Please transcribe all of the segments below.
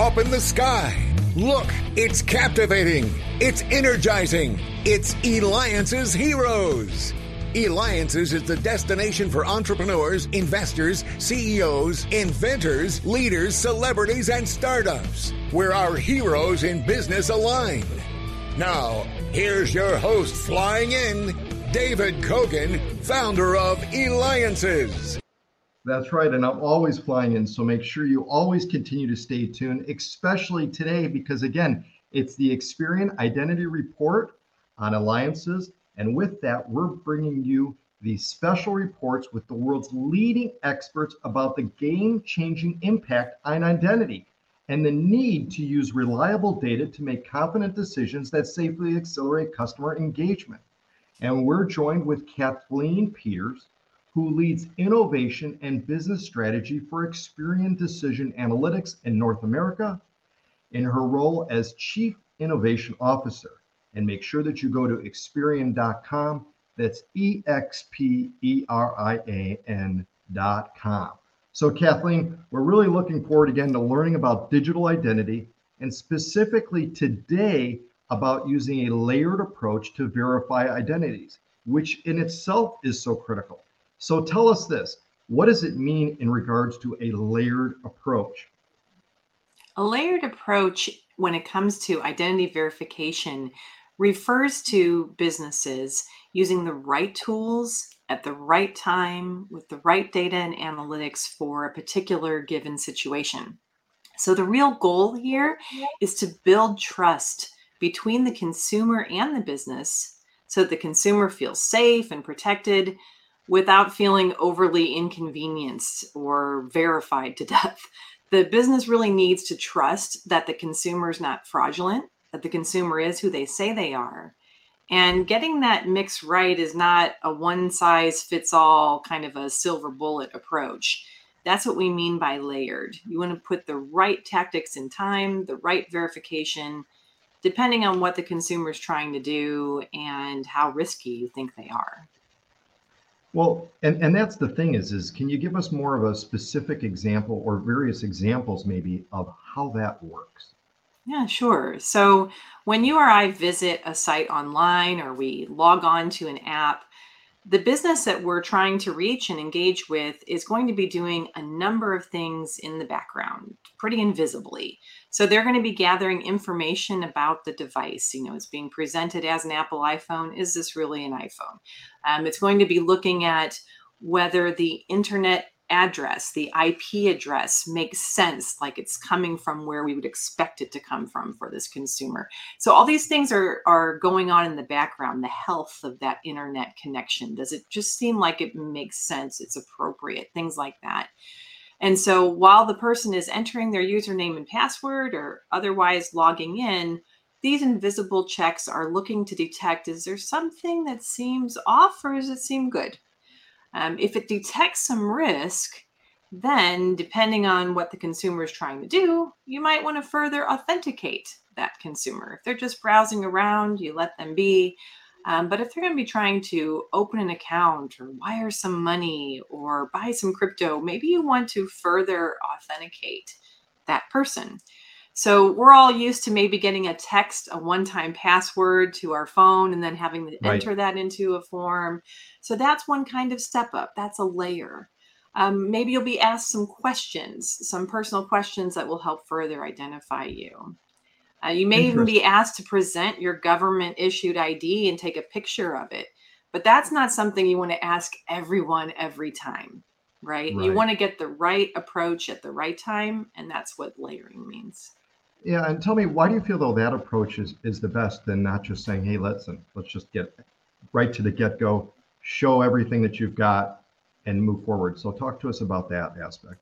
up in the sky. Look, it's captivating. It's energizing. It's Eliances Heroes. Eliances is the destination for entrepreneurs, investors, CEOs, inventors, leaders, celebrities, and startups, where our heroes in business align. Now, here's your host flying in, David Kogan, founder of Eliances. That's right, and I'm always flying in, so make sure you always continue to stay tuned, especially today, because again, it's the Experian Identity Report on Eliances. And with that, we're bringing you these special reports with the world's leading experts about the game-changing impact on identity and the need to use reliable data to make confident decisions that safely accelerate customer engagement. And we're joined with Kathleen Peters, who leads innovation and business strategy for Experian Decision Analytics in North America in her role as Chief Innovation Officer. And make sure that you go to Experian.com. That's EXPERIAN.com. So Kathleen, we're really looking forward again to learning about digital identity, and specifically today about using a layered approach to verify identities, which in itself is so critical. So tell us this, what does it mean in regards to a layered approach? A layered approach when it comes to identity verification refers to businesses using the right tools at the right time with the right data and analytics for a particular given situation. So the real goal here is to build trust between the consumer and the business so that the consumer feels safe and protected without feeling overly inconvenienced or verified to death. The business really needs to trust that the consumer is not fraudulent, that the consumer is who they say they are. And getting that mix right is not a one-size-fits-all kind of a silver bullet approach. That's what we mean by layered. You want to put the right tactics in time, the right verification, depending on what the consumer is trying to do and how risky you think they are. Well, and that's the thing is can you give us more of a specific example or various examples maybe of how that works? Yeah, sure. So when you or I visit a site online or we log on to an app, the business that we're trying to reach and engage with is going to be doing a number of things in the background, pretty invisibly. So they're going to be gathering information about the device. You know, it's being presented as an Apple iPhone. Is this really an iPhone? It's going to be looking at whether the internet address, the IP address, makes sense, like it's coming from where we would expect it to come from for this consumer. So all these things are going on in the background, the health of that internet connection. Does it just seem like it makes sense? It's appropriate, things like that. And so while the person is entering their username and password or otherwise logging in, these invisible checks are looking to detect, is there something that seems off or does it seem good? If it detects some risk, then depending on what the consumer is trying to do, you might want to further authenticate that consumer. If they're just browsing around, you let them be. But if they're going to be trying to open an account or wire some money or buy some crypto, maybe you want to further authenticate that person. So we're all used to maybe getting a text, a one-time password to our phone, and then having to enter that into a form. So that's one kind of step up. That's a layer. Maybe you'll be asked some questions, some personal questions that will help further identify you. You may even be asked to present your government-issued ID and take a picture of it. But that's not something you want to ask everyone every time, right? You want to get the right approach at the right time, and that's what layering means. Yeah, and tell me, why do you feel though that approach is the best than not just saying, hey, let's just get right to the get-go, show everything that you've got, and move forward? So talk to us about that aspect.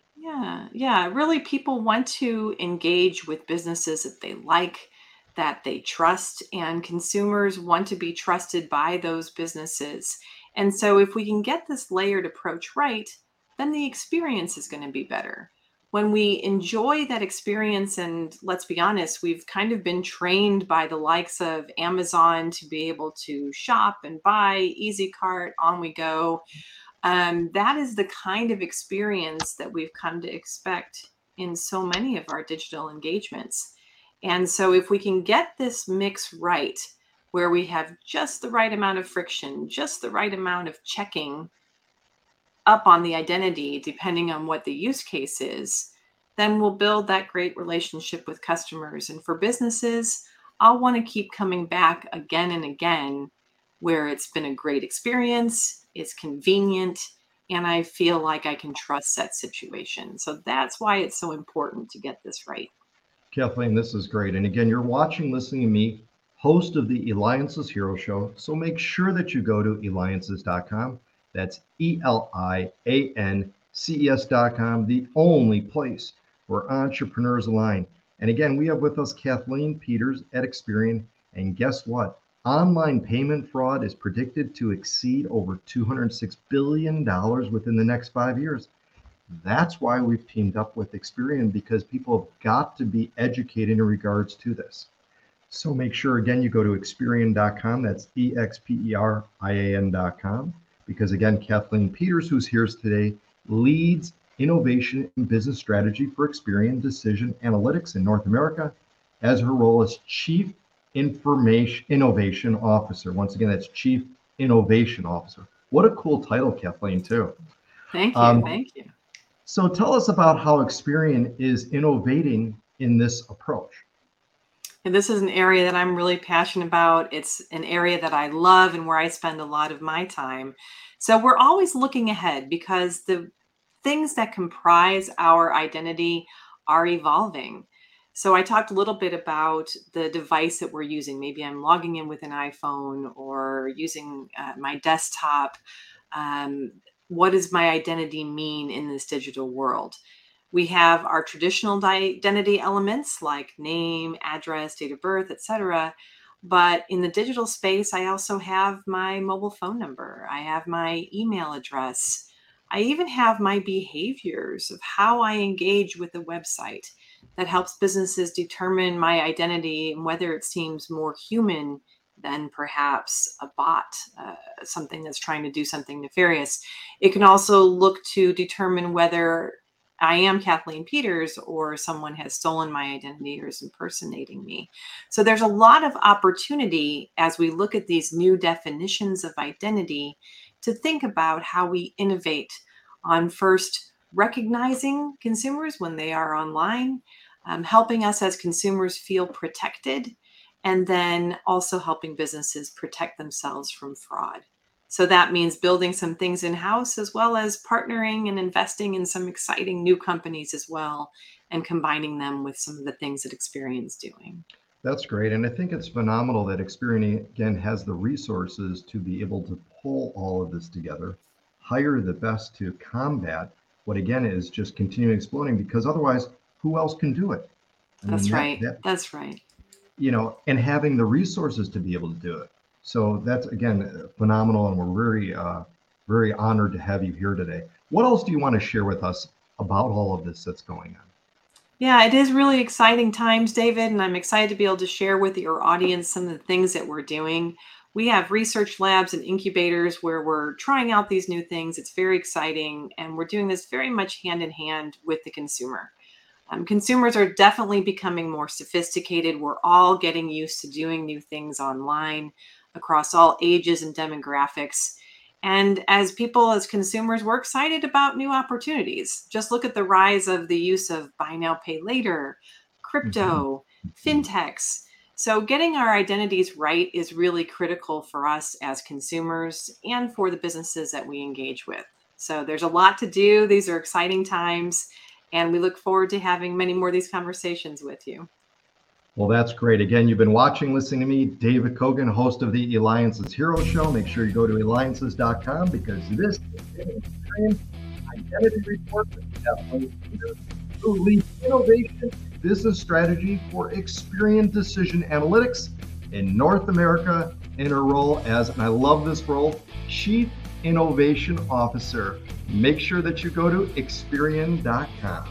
Yeah. Really, people want to engage with businesses that they like, that they trust, and consumers want to be trusted by those businesses. And so if we can get this layered approach right, then the experience is going to be better. When we enjoy that experience, and let's be honest, we've kind of been trained by the likes of Amazon to be able to shop and buy, easy cart, on we go. That is the kind of experience that we've come to expect in so many of our digital engagements. And so if we can get this mix right, where we have just the right amount of friction, just the right amount of checking up on the identity, depending on what the use case is, then we'll build that great relationship with customers. And for businesses, I'll want to keep coming back again and again, where it's been a great experience, it's convenient, and I feel like I can trust that situation. So that's why it's so important to get this right. Kathleen, this is great. And again, you're watching, listening to me, host of the Eliances Hero Show. So make sure that you go to Eliances.com. That's ELIANCES.com, the only place where entrepreneurs align. And again, we have with us Kathleen Peters at Experian. And guess what? Online payment fraud is predicted to exceed over $206 billion within the next 5 years. That's why we've teamed up with Experian, because people have got to be educated in regards to this. So make sure, again, you go to Experian.com. That's EXPERIAN.com. Because again, Kathleen Peters, who's here today, leads innovation and business strategy for Experian Decision Analytics in North America, as her role as Chief Innovation Officer. Once again, that's Chief Innovation Officer. What a cool title, Kathleen, too. Thank you. Thank you. So tell us about how Experian is innovating in this approach. And this is an area that I'm really passionate about. It's an area that I love and where I spend a lot of my time. So we're always looking ahead, because the things that comprise our identity are evolving. So I talked a little bit about the device that we're using. Maybe I'm logging in with an iPhone or using my desktop. What does my identity mean in this digital world? We have our traditional identity elements like name, address, date of birth, etc. But in the digital space, I also have my mobile phone number. I have my email address. I even have my behaviors of how I engage with the website. That helps businesses determine my identity and whether it seems more human than perhaps a bot, something that's trying to do something nefarious. It can also look to determine whether I am Kathleen Peters or someone has stolen my identity or is impersonating me. So there's a lot of opportunity as we look at these new definitions of identity to think about how we innovate on first recognizing consumers when they are online, helping us as consumers feel protected, and then also helping businesses protect themselves from fraud. So that means building some things in-house, as well as partnering and investing in some exciting new companies as well, and combining them with some of the things that Experian's doing. That's great. And I think it's phenomenal that Experian, again, has the resources to be able to pull all of this together, hire the best to combat what, again, is just continuing exploding, because otherwise, who else can do it? That's right. You know, and having the resources to be able to do it. So that's, again, phenomenal, and we're very, very honored to have you here today. What else do you want to share with us about all of this that's going on? Yeah, it is really exciting times, David, and I'm excited to be able to share with your audience some of the things that we're doing. We have research labs and incubators where we're trying out these new things. It's very exciting, and we're doing this very much hand in hand with the consumer. Consumers are definitely becoming more sophisticated. We're all getting used to doing new things online, across all ages and demographics. And as people, as consumers, we're excited about new opportunities. Just look at the rise of the use of buy now, pay later, crypto, fintechs. So getting our identities right is really critical for us as consumers and for the businesses that we engage with. So there's a lot to do. These are exciting times, and we look forward to having many more of these conversations with you. Well, that's great. Again, you've been watching, listening to me, David Kogan, host of the Eliances Hero Show. Make sure you go to Eliances.com, because this is an identity report with Kathleen Peters, who leads innovation business strategy for Experian Decision Analytics in North America in her role as, and I love this role, Chief Innovation Officer. Make sure that you go to Experian.com.